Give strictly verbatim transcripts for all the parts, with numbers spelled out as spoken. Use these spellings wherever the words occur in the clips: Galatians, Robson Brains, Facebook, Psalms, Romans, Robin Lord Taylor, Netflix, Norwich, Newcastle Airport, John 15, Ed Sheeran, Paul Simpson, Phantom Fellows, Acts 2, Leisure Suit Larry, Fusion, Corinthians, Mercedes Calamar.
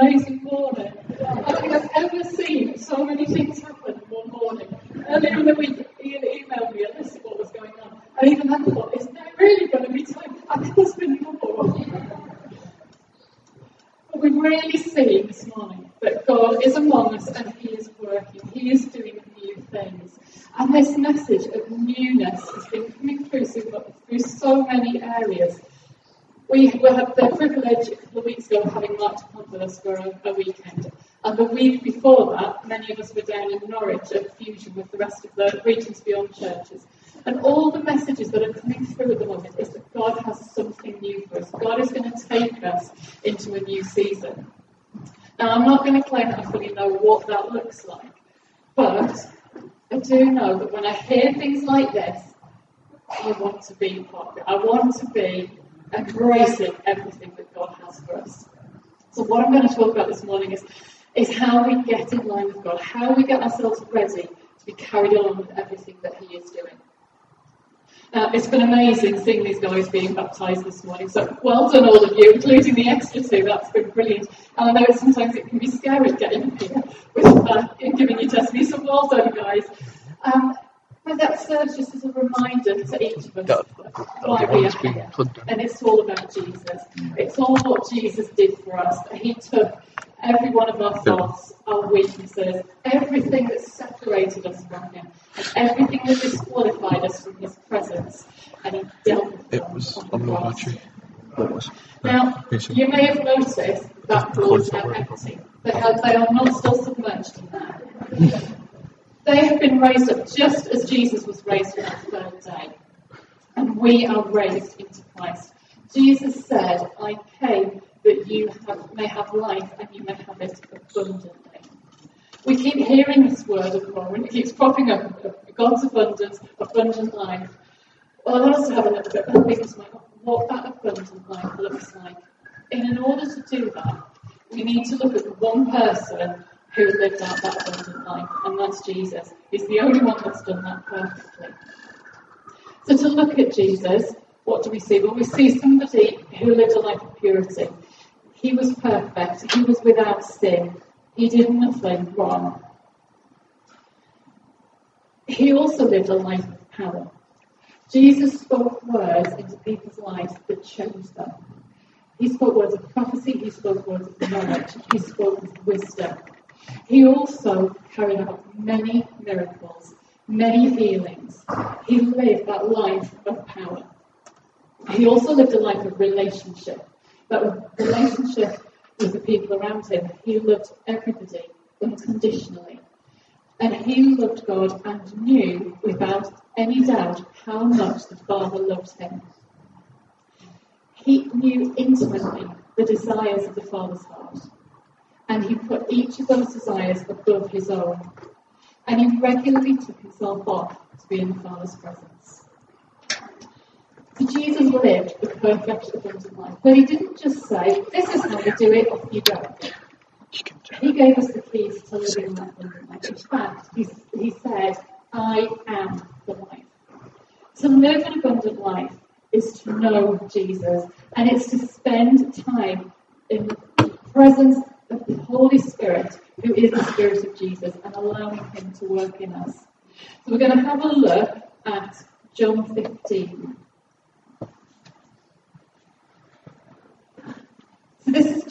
amazing morning. I don't think I've ever seen so many things happen in one morning. Earlier in the week, Ian emailed me and listed what was going on. And even I thought, is there really going to be time? I think there's been double. But we've really seen this morning that God is among us and He is working. He is doing new things. And this message of newness has been coming through through so many areas. We had the privilege a couple of weeks ago of having Mark to come with us for a, a weekend. And the week before that, many of us were down in Norwich at Fusion with the rest of the Regions Beyond churches. And all the messages that are coming through at the moment is that God has something new for us. God is going to take us into a new season. Now, I'm not going to claim that I fully know what that looks like. But I do know that when I hear things like this, I want to be part of it. I want to be embracing everything that God has for us. So what I'm going to talk about this morning is, is how we get in line with God, how we get ourselves ready to be carried on with everything that He is doing. Now, it's been amazing seeing these guys being baptised this morning, so well done all of you, including the extra two, that's been brilliant. And I know sometimes it can be scary getting here with uh, giving your testimony, so well done guys. Um, And that serves just as a reminder to each of us that, why we are here. And it's all about Jesus. It's all what Jesus did for us. That He took every one of our faults, our weaknesses, everything that separated us from Him, and everything that disqualified us from His presence, and He dealt with it. It was on the cross. Now, you may have noticed that boards are empty. They are, they are not still submerged in that. They have been raised up just as Jesus was raised on the third day. And we are raised into Christ. Jesus said, I came that you have, may have life and you may have it abundantly. We keep hearing this word at the moment. It keeps popping up. God's abundance, abundant life. Well, I also have a little bit of a business mind on what that abundant life looks like. And in order to do that, we need to look at one person who lived out that abundant life, and that's Jesus. He's the only one that's done that perfectly. So to look at Jesus, what do we see? Well, we see somebody who lived a life of purity. He was perfect. He was without sin. He did nothing wrong. He also lived a life of power. Jesus spoke words into people's lives that changed them. He spoke words of prophecy. He spoke words of knowledge. He spoke of wisdom. He also carried out many miracles, many healings. He lived that life of power. He also lived a life of relationship, that relationship with the people around him. He loved everybody unconditionally. And he loved God and knew without any doubt how much the Father loved him. He knew intimately the desires of the Father's heart. And he put each of those desires above his own. And he regularly took himself off to be in the Father's presence. So Jesus lived the perfect abundant life. But he didn't just say, this is how we do it, off you go. He gave us the keys to living that abundant life. In fact, he, he said, I am the life. To live an abundant life is to know Jesus. And it's to spend time in the presence of the Holy Spirit, who is the Spirit of Jesus, and allowing Him to work in us. So we're going to have a look at John fifteen. So this is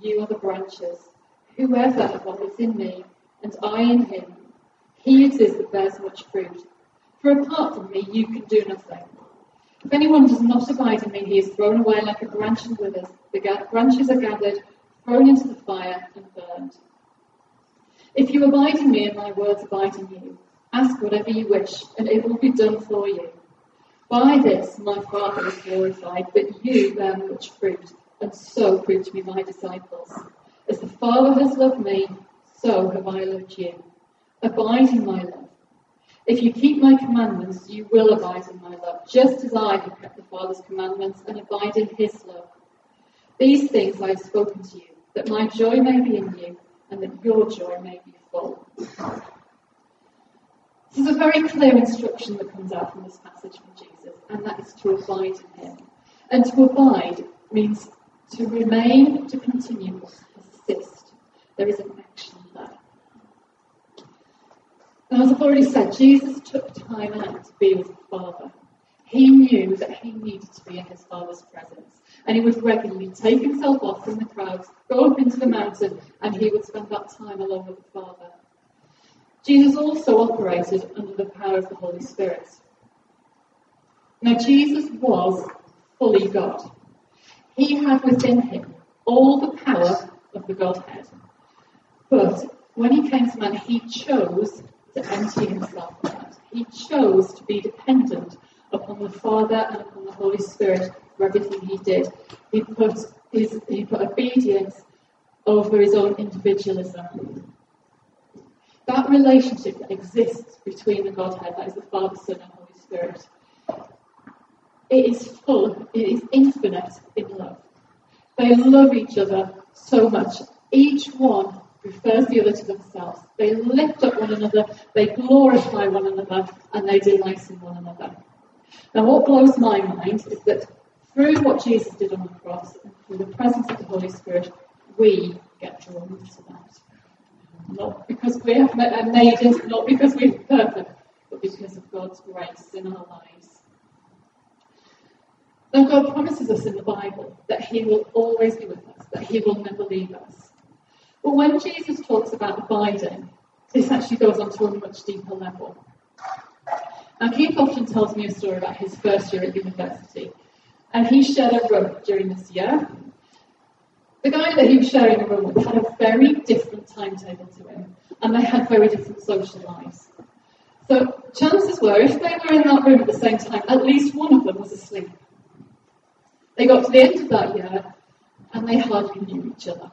you are the branches. Whoever abides in me, and I in him, he it is that bears much fruit. For apart from me you can do nothing. If anyone does not abide in me, he is thrown away like a branch and withers. The ga- branches are gathered, thrown into the fire and burned. If you abide in me and my words abide in you, ask whatever you wish, and it will be done for you. By this my Father is glorified, that you bear much fruit, and so prove to be my disciples. As the Father has loved me, so have I loved you. Abide in my love. If you keep my commandments, you will abide in my love, just as I have kept the Father's commandments and abide in his love. These things I have spoken to you, that my joy may be in you, and that your joy may be full. This is a very clear instruction that comes out from this passage from Jesus, and that is to abide in him. And to abide means to remain, to continue, to persist. There is an action there. Now, as I've already said, Jesus took time out to be with the Father. He knew that he needed to be in his Father's presence, and he would regularly take himself off from the crowds, go up into the mountain, and he would spend that time alone with the Father. Jesus also operated under the power of the Holy Spirit. Now, Jesus was fully God. He had within him all the power of the Godhead. But when he came to man, he chose to empty himself out. He chose to be dependent upon the Father and upon the Holy Spirit for everything he did. He put his, he put obedience over his own individualism. That relationship that exists between the Godhead, that is the Father, Son and Holy Spirit, it is full, it is infinite in love. They love each other so much. Each one refers the other to themselves. They lift up one another, they glorify one another, and they delight in one another. Now, what blows my mind is that through what Jesus did on the cross, and through the presence of the Holy Spirit, we get drawn into that. Not because we have made it, not because we're perfect, but because of God's grace in our lives. Now, God promises us in the Bible that he will always be with us, that he will never leave us. But when Jesus talks about abiding, this actually goes on to a much deeper level. Now, Keith often tells me a story about his first year at university, and he shared a room during this year. The guy that he was sharing a room with had a very different timetable to him, and they had very different social lives. So chances were, if they were in that room at the same time, at least one of them was asleep. They got to the end of that year, and they hardly knew each other.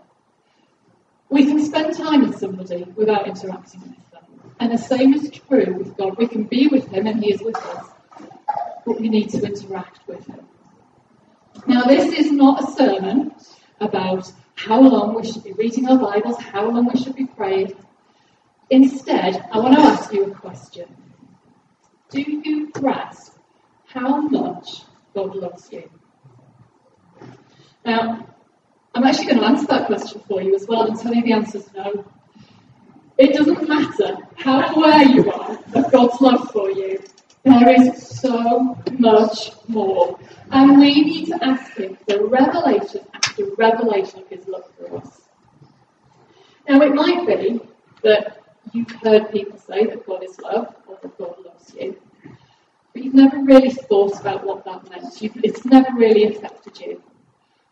We can spend time with somebody without interacting with them, and the same is true with God. We can be with him, and he is with us, but we need to interact with him. Now, this is not a sermon about how long we should be reading our Bibles, how long we should be praying. Instead, I want to ask you a question. Do you grasp how much God loves you? Now, I'm actually going to answer that question for you as well, and tell you the answer is no. It doesn't matter how aware you are of God's love for you. There is so much more. And we need to ask him for revelation after revelation of his love for us. Now, it might be that you've heard people say that God is love, or that God loves you, but you've never really thought about what that meant. You've, it's never really affected you.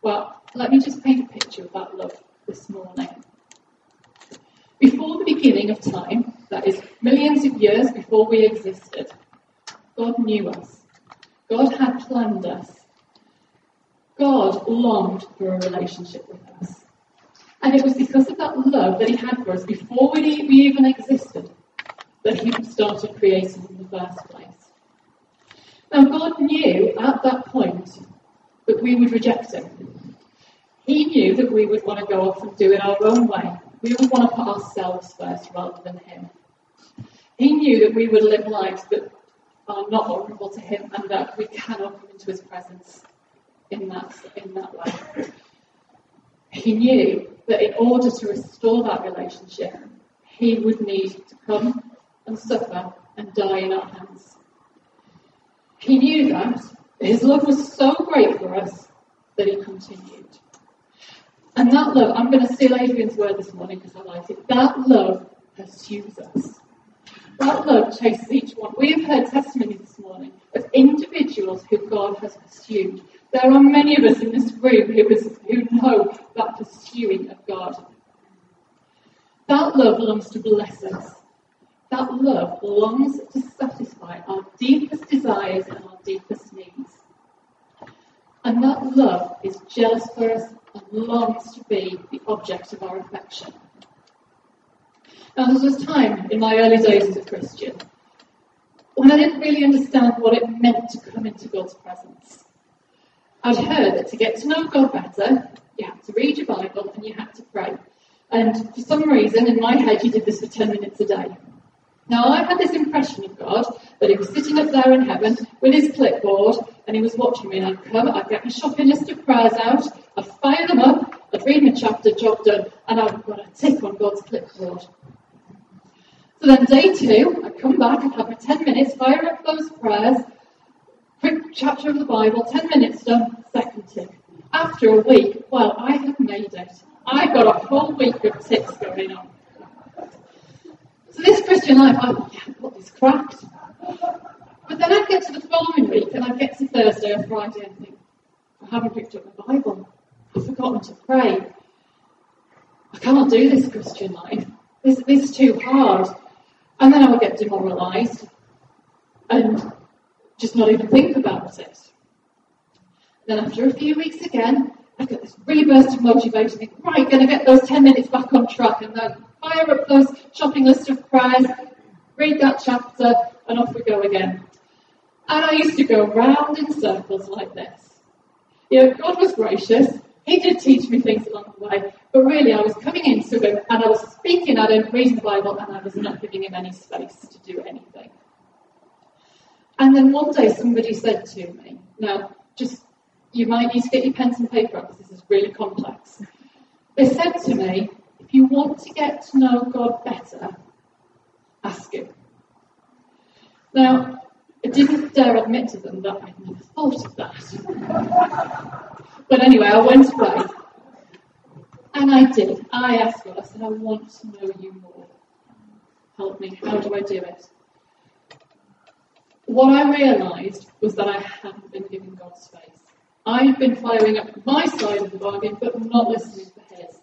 Well, let me just paint a picture of that love this morning. Before the beginning of time, that is millions of years before we existed, God knew us. God had planned us. God longed for a relationship with us. And it was because of that love that he had for us before we even existed that he started creating in the first place. Now, God knew at that point that we would reject him. He knew that we would want to go off and do it our own way. We would want to put ourselves first rather than him. He knew that we would live lives that are not honourable to him, and that we cannot come into his presence in that in that way. He knew that in order to restore that relationship, he would need to come and suffer and die in our hands. He knew that his love was so great for us that he continued. And that love, I'm going to steal Adrian's word this morning because I like it, that love pursues us. That love chases each one. We have heard testimonies this morning of individuals who God has pursued. There are many of us in this room who, is, who know that pursuing of God. That love longs to bless us. That love longs to satisfy our deepest desires and our deepest needs. And that love is jealous for us and longs to be the object of our affection. Now, there was a time in my early days as a Christian when I didn't really understand what it meant to come into God's presence. I'd heard that to get to know God better, you had to read your Bible and you had to pray. And for some reason, in my head, you did this for ten minutes a day. Now, I had this impression of God that he was sitting up there in heaven with his clipboard and he was watching me. And I'd come, I'd get my shopping list of prayers out, I'd fire them up, I'd read my chapter, job done, and I'd, well, I'd take on God's clipboard. So then day two, I'd come back, I'd have my ten minutes, fire up those prayers, quick chapter of the Bible, ten minutes done, second tick. After a week, well, I had made it. I've got a whole week of ticks going on. So this Christian life, I haven't got this cracked. But then I'd get to the following week, and I'd get to Thursday or Friday, and think, I haven't picked up my Bible. I've forgotten to pray. I cannot do this Christian life. This, this is too hard. And then I would get demoralised and just not even think about it. Then after a few weeks again, I get this really burst of motivation. Think, right, going to get those ten minutes back on track, and then fire up those shopping list of prayers, read that chapter, and off we go again. And I used to go round in circles like this. You know, God was gracious. He did teach me things along the way, but really I was coming into him and I was speaking at him, reading the Bible, and I was not giving him any space to do anything. And then one day somebody said to me, now, just, you might need to get your pens and paper out because this is really complex. They said to me, if you want to get to know God better, ask him. Now, I didn't dare admit to them that I'd never thought of that. But anyway, I went away. And I did. I asked God, I said, I want to know you more. Help me. How do I do it? What I realised was that I hadn't been giving God space. I'd been firing up my side of the bargain, but not listening for his.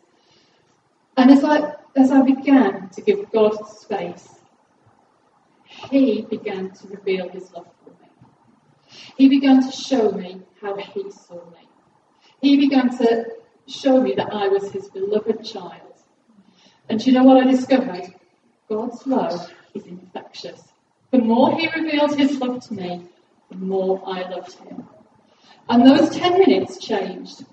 And as I, as I began to give God space, he began to reveal his love for me. He began to show me how he saw me. He began to show me that I was his beloved child. And do you know what I discovered? God's love is infectious. The more he revealed his love to me, the more I loved him. And those ten minutes changed.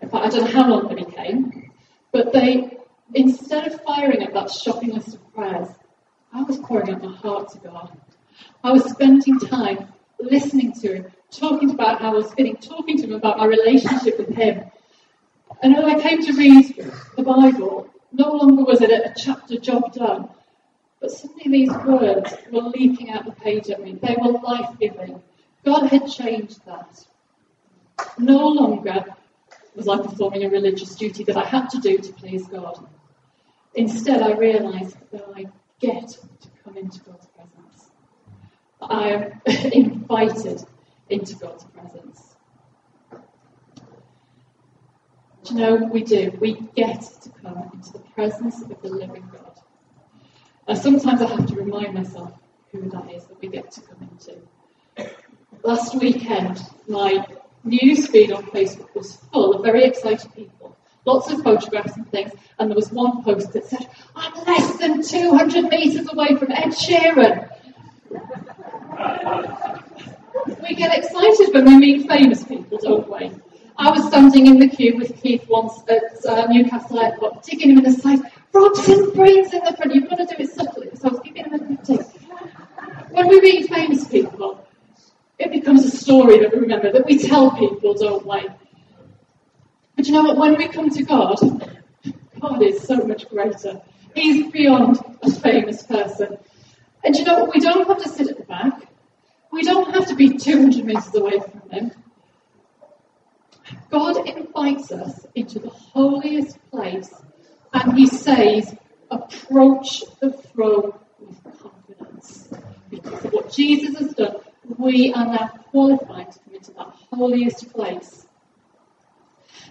In fact, I don't know how long they became, but they, instead of firing up that shopping list of prayers, I was pouring out my heart to God. I was spending time listening to him, talking about how I was feeling, talking to him about my relationship with him. And when I came to read the Bible, no longer was it a chapter job done, but suddenly these words were leaking out the page at me. They were life-giving. God had changed that. No longer was I performing a religious duty that I had to do to please God. Instead, I realised that I get to come into God's presence. I am invited into God's presence. Do you know, we do. We get to come into the presence of the living God. And sometimes I have to remind myself who that is that we get to come into. Last weekend, my news feed on Facebook was full of very excited people. Lots of photographs and things. And there was one post that said, I'm less than two hundred metres away from Ed Sheeran. We get excited when we meet famous people, don't we? I was standing in the queue with Keith once at uh, Newcastle Airport, digging him in the side. Robson Brains in the front. You've got to do it subtly, because I was giving him a tick. When we meet famous people, it becomes a story that we remember, that we tell people, don't we? But you know what? When we come to God, God is so much greater. He's beyond a famous person. And you know what? We don't have to sit at the back. We don't have to be two hundred metres away from him. God invites us into the holiest place, and he says, approach the throne with confidence. Because of what Jesus has done, we are now qualified to come into that holiest place.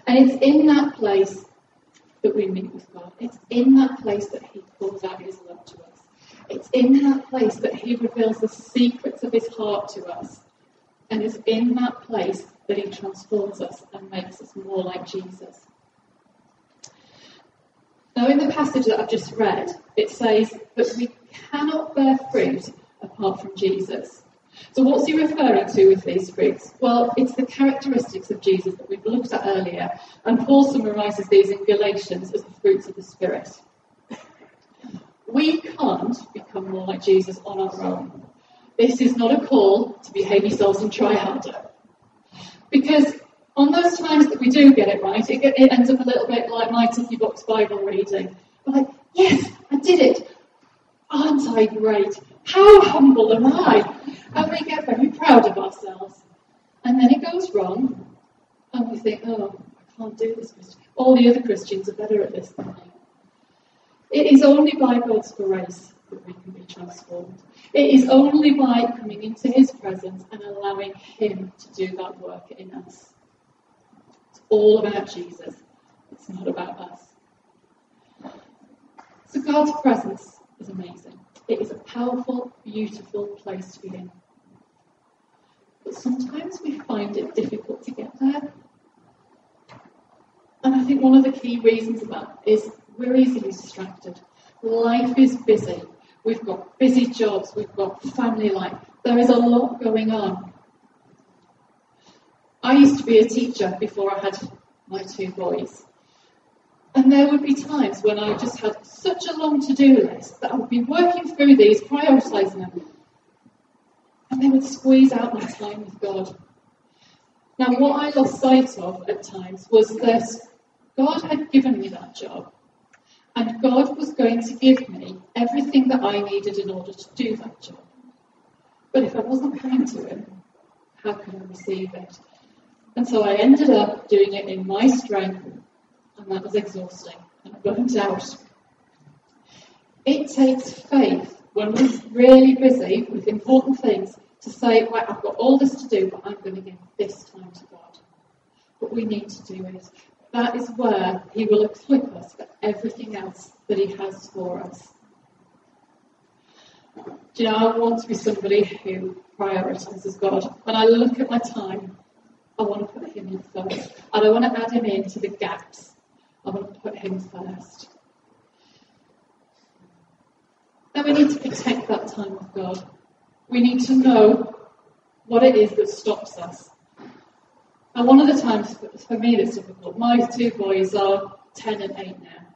And it's in that place that we meet with God. It's in that place that he pours out his love to us. It's in that place that he reveals the secrets of his heart to us. And it's in that place but he transforms us and makes us more like Jesus. Now, in the passage that I've just read, it says that we cannot bear fruit apart from Jesus. So what's he referring to with these fruits? Well, it's the characteristics of Jesus that we've looked at earlier, and Paul summarises these in Galatians as the fruits of the Spirit. We can't become more like Jesus on our own. This is not a call to behave yourselves and try harder. Because on those times that we do get it right, it, it ends up a little bit like my Tiki Box Bible reading. We're like, yes, I did it. Aren't I great? How humble am I? And we get very proud of ourselves. And then it goes wrong, and we think, oh, I can't do this, Christian. All the other Christians are better at this than me. It is only by God's grace that we can be transformed. It is only by coming into his presence and allowing him to do that work in us. It's all about Jesus. It's not about us. So God's presence is amazing. It is a powerful, beautiful place to be in. But sometimes we find it difficult to get there. And I think one of the key reasons of that is we're easily distracted. Life is busy. We've got busy jobs. We've got family life. There is a lot going on. I used to be a teacher before I had my two boys. And there would be times when I just had such a long to-do list that I would be working through these, prioritising them. And they would squeeze out my time with God. Now, what I lost sight of at times was that God had given me that job. And God was going to give me everything that I needed in order to do that job. But if I wasn't kind to him, how could I receive it? And so I ended up doing it in my strength. And that was exhausting and burnt out. It takes faith when we're really busy with important things to say, right, I've got all this to do, but I'm going to give this time to God. But we need to do it. That is where he will equip us for everything else that he has for us. Do you know, I want to be somebody who prioritises God. When I look at my time, I want to put him in first. I don't want to add him in to the gaps. I want to put him first. Then we need to protect that time with God. We need to know what it is that stops us. And one of the times for me that's difficult, my two boys are ten and eight now.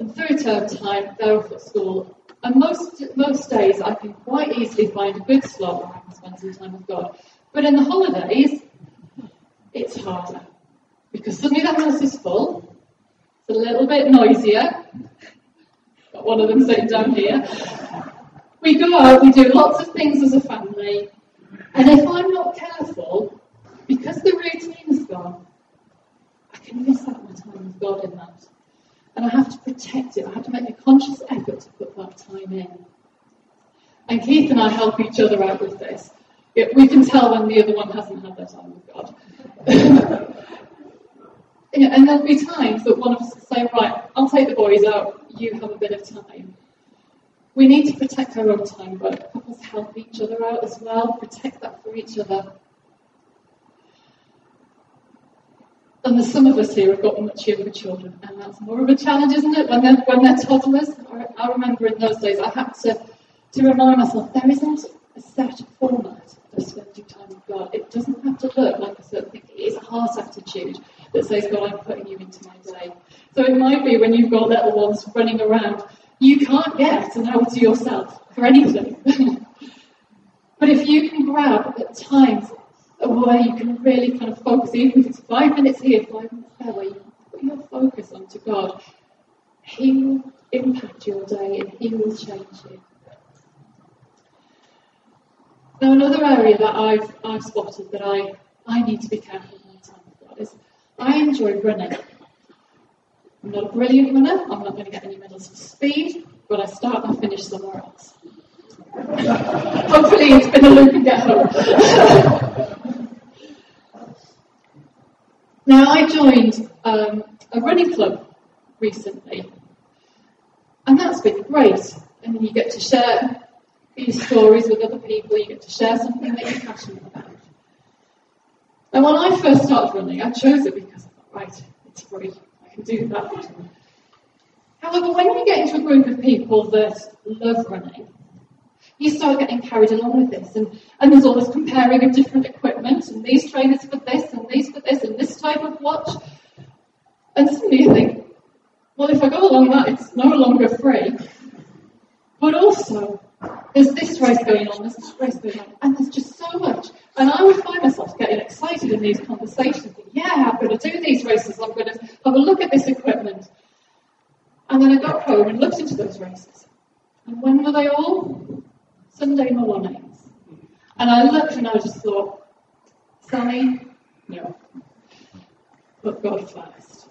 And through term time, they're off at school. And most most days I can quite easily find a good slot where I can spend some time with God. But in the holidays, it's harder. Because suddenly the house is full. A little bit noisier. Got one of them sitting down here. We go out, we do lots of things as a family, and if I'm not careful, because the routine's gone, I can miss out my time with God in that. And I have to protect it. I have to make a conscious effort to put that time in. And Keith and I help each other out with this. We can tell when the other one hasn't had their time with God. And there'll be times that one of us will say, right, I'll take the boys out, you have a bit of time. We need to protect our own time, but couples help each other out as well, protect that for each other. And there's some of us here who have got much younger children, and that's more of a challenge, isn't it, when they're, when they're toddlers? I remember in those days I had to, to remind myself, there isn't a set format of spending time with God. It doesn't have to look like a certain thing. It is a heart attitude that says, God, I'm putting you into my day. So it might be when you've got little ones running around, you can't get an hour to yourself for anything. But if you can grab at times where you can really kind of focus, even if it's five minutes here, five minutes there, where you can put your focus onto God, he will impact your day and he will change you. Now, another area that I've I've spotted that I, I need to be careful in my time with God is I enjoy running. I'm not a brilliant runner. I'm not going to get any medals for speed, but I start and I finish somewhere else. Hopefully it's been a loop and get home. Now, I joined um, a running club recently, and that's been great. And you get to share your stories with other people, you get to share something that you're passionate about. And when I first started running, I chose it because I thought, right, it's free, I can do that. However, when you get into a group of people that love running, you start getting carried along with this, and, and there's always comparing of different equipment, and these trainers for this, and these for this, and this type of watch. And suddenly you think, well, if I go along that, it's no longer free. But also, there's this race going on, there's that race going on, and there's just so much. And I would find myself getting excited in these conversations. Yeah, I'm going to do these races, I'm going to have a look at this equipment. And then I got home and looked into those races. And when were they all? Sunday mornings. And I looked and I just thought, Sally, no. But God first.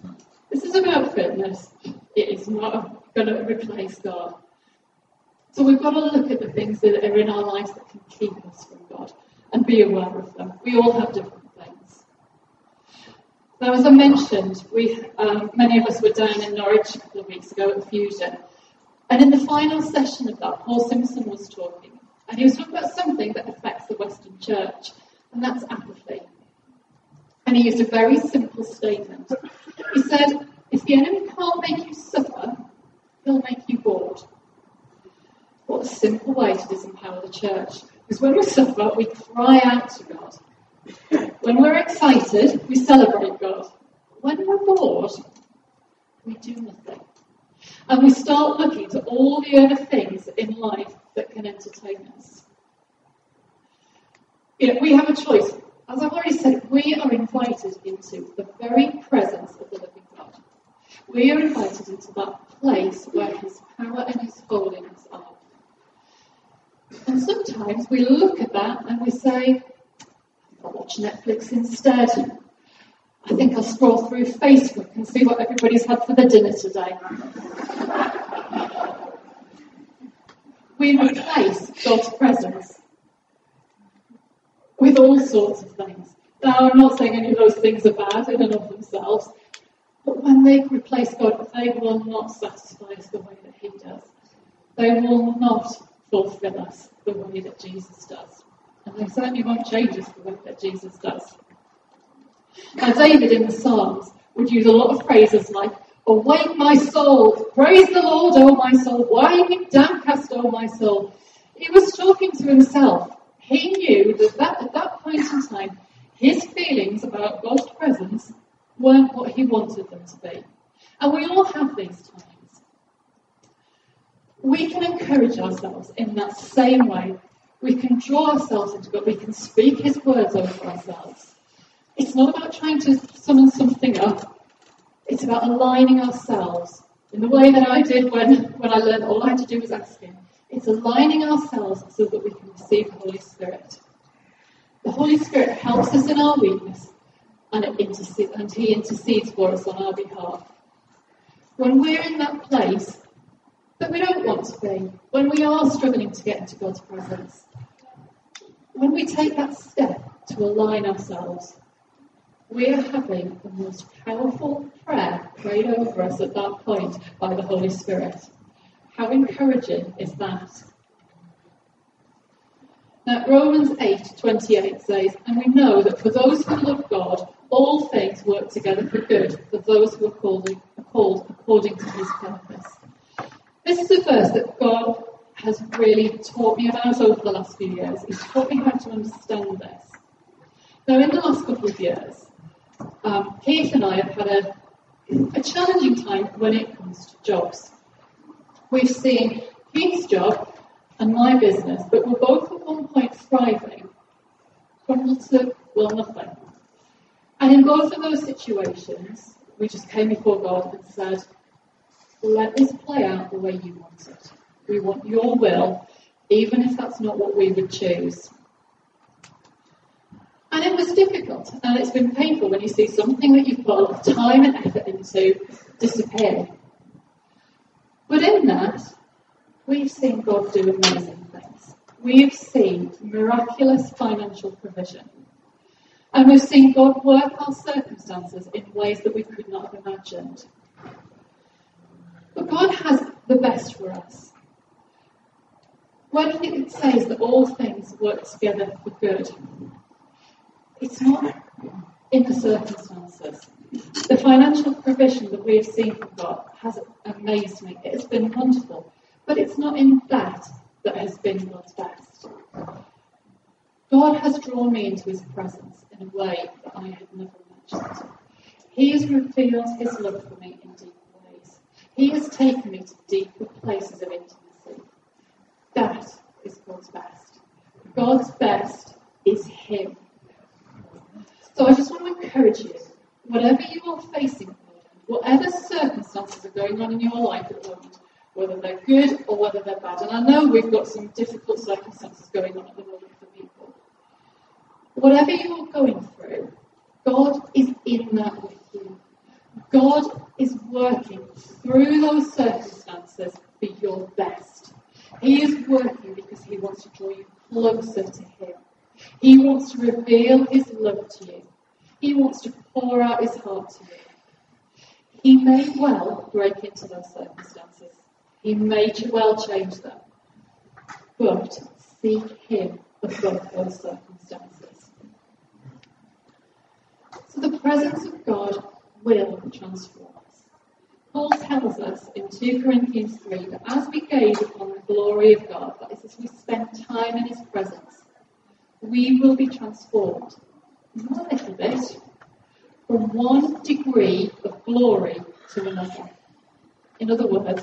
This is about fitness. It is not going to replace God. So we've got to look at the things that are in our lives that can keep us from God and be aware of them. We all have different things. Now, as I mentioned, we um, many of us were down in Norwich a couple of weeks ago at Fusion. And in the final session of that, Paul Simpson was talking. And he was talking about something that affects the Western church, and that's apathy. And he used a very simple statement. He said, if the enemy can't make you suffer, he'll make you bored. What a simple way to disempower the church. Because when we suffer, we cry out to God. When we're excited, we celebrate God. When we're bored, we do nothing. And we start looking to all the other things in life that can entertain us. You know, we have a choice. As I've already said, we are invited into the very presence of the living God. We are invited into that place where his power and his holiness are. And sometimes we look at that and we say, I'll watch Netflix instead. I think I'll scroll through Facebook and see what everybody's had for their dinner today. We replace God's presence with all sorts of things. Now, I'm not saying any of those things are bad in and of themselves, but when they replace God, they will not satisfy us the way that he does. They will not fulfill us the way that Jesus does. And they certainly won't change us the way that Jesus does. Now, David in the Psalms would use a lot of phrases like, awake my soul, praise the Lord, O my soul, why are you downcast, O my soul? He was talking to himself. He knew that, that at that point in time, his feelings about God's presence weren't what he wanted them to be. And we all have these times. We can encourage ourselves in that same way. We can draw ourselves into God. We can speak his words over ourselves. It's not about trying to summon something up. It's about aligning ourselves in the way that I did when, when I learned all I had to do was ask him. It's aligning ourselves so that we can receive the Holy Spirit. The Holy Spirit helps us in our weakness and, it intercede, and he intercedes for us on our behalf. When we're in that place that we don't want to be, when we are struggling to get into God's presence, when we take that step to align ourselves, we are having the most powerful prayer prayed over us at that point by the Holy Spirit. How encouraging is that? Now, Romans eight twenty-eight says, and we know that for those who love God, all things work together for good, for those who are called, are called according to his purpose. This is a verse that God has really taught me about over the last few years. He's taught me how to understand this. Now, in the last couple of years, Um, Keith and I have had a, a challenging time when it comes to jobs. We've seen Keith's job and my business, but we're both at one point thriving, crumble to, well, nothing. And in both of those situations, we just came before God and said, let this play out the way you want it. We want your will, even if that's not what we would choose. And it was difficult, and it's been painful when you see something that you've put a lot of time and effort into disappear. But in that, we've seen God do amazing things. We've seen miraculous financial provision. And we've seen God work our circumstances in ways that we could not have imagined. But God has the best for us. When it says that all things work together for good, it's not in the circumstances. The financial provision that we have seen from God has amazed me. It has been wonderful. But it's not in that that has been God's best. God has drawn me into his presence in a way that I had never imagined. He has revealed his love for me in deep ways. He has taken me to deeper places of intimacy. That is God's best. God's best is him. So I just want to encourage you, whatever you are facing, whatever circumstances are going on in your life at the moment, whether they're good or whether they're bad. And I know we've got some difficult circumstances going on at the moment for people. Whatever you're going through, God is in that with you. God is working through those circumstances for your best. He is working because he wants to draw you closer to him. He wants to reveal his love to you. He wants to pour out his heart to you. He may well break into those circumstances. He may well change them. But seek him above those circumstances. So the presence of God will transform us. Paul tells us in two Corinthians three that as we gaze upon the glory of God, that is, as we spend time in his presence, we will be transformed, not a little bit, from one degree of glory to another. In other words,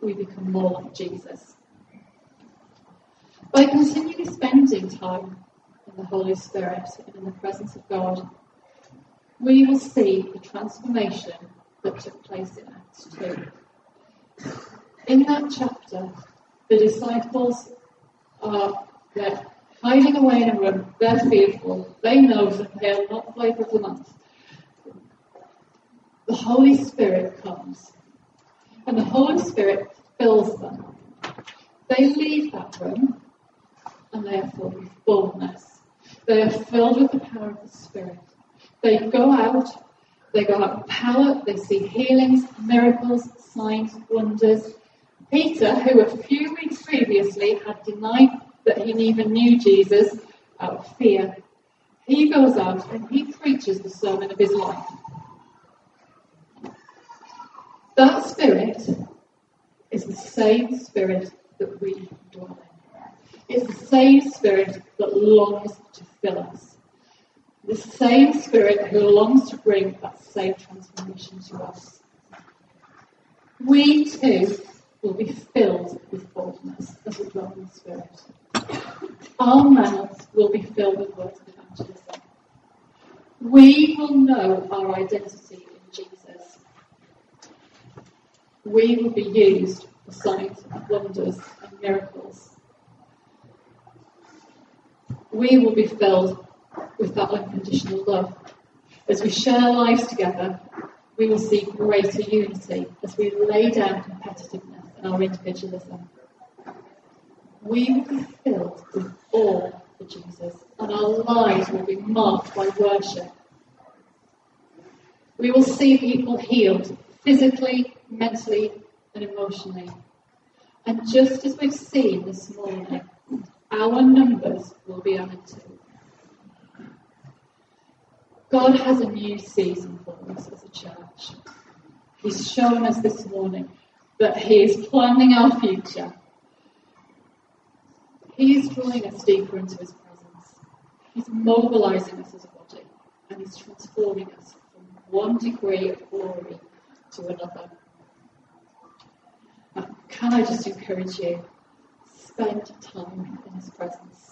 we become more like Jesus. By continually spending time in the Holy Spirit and in the presence of God, we will see the transformation that took place in Acts two. In that chapter, the disciples are there, hiding away in a room. They're fearful. They know that they are not favourable enough. The Holy Spirit comes. And the Holy Spirit fills them. They leave that room and they are filled with boldness. They are filled with the power of the Spirit. They go out, they go out with power, they see healings, miracles, signs, wonders. Peter, who a few weeks previously had denied that he even knew Jesus out of fear, he goes out and he preaches the sermon of his life. That Spirit is the same Spirit that we dwell in. It's the same Spirit that longs to fill us. The same Spirit who longs to bring that same transformation to us. We too will be filled with boldness as we dwell in the Spirit. Our mouths will be filled with words of evangelism. We will know our identity in Jesus. We will be used for signs and wonders and miracles. We will be filled with that unconditional love. As we share lives together, we will see greater unity as we lay down competitiveness and our individualism. We will be filled with awe for Jesus, and our lives will be marked by worship. We will see people healed physically, mentally and emotionally. And just as we've seen this morning, our numbers will be added to. God has a new season for us as a church. He's shown us this morning that he is planning our future. He is drawing us deeper into his presence. He's mobilising us as a body, and he's transforming us from one degree of glory to another. Can I just encourage you, spend time in his presence.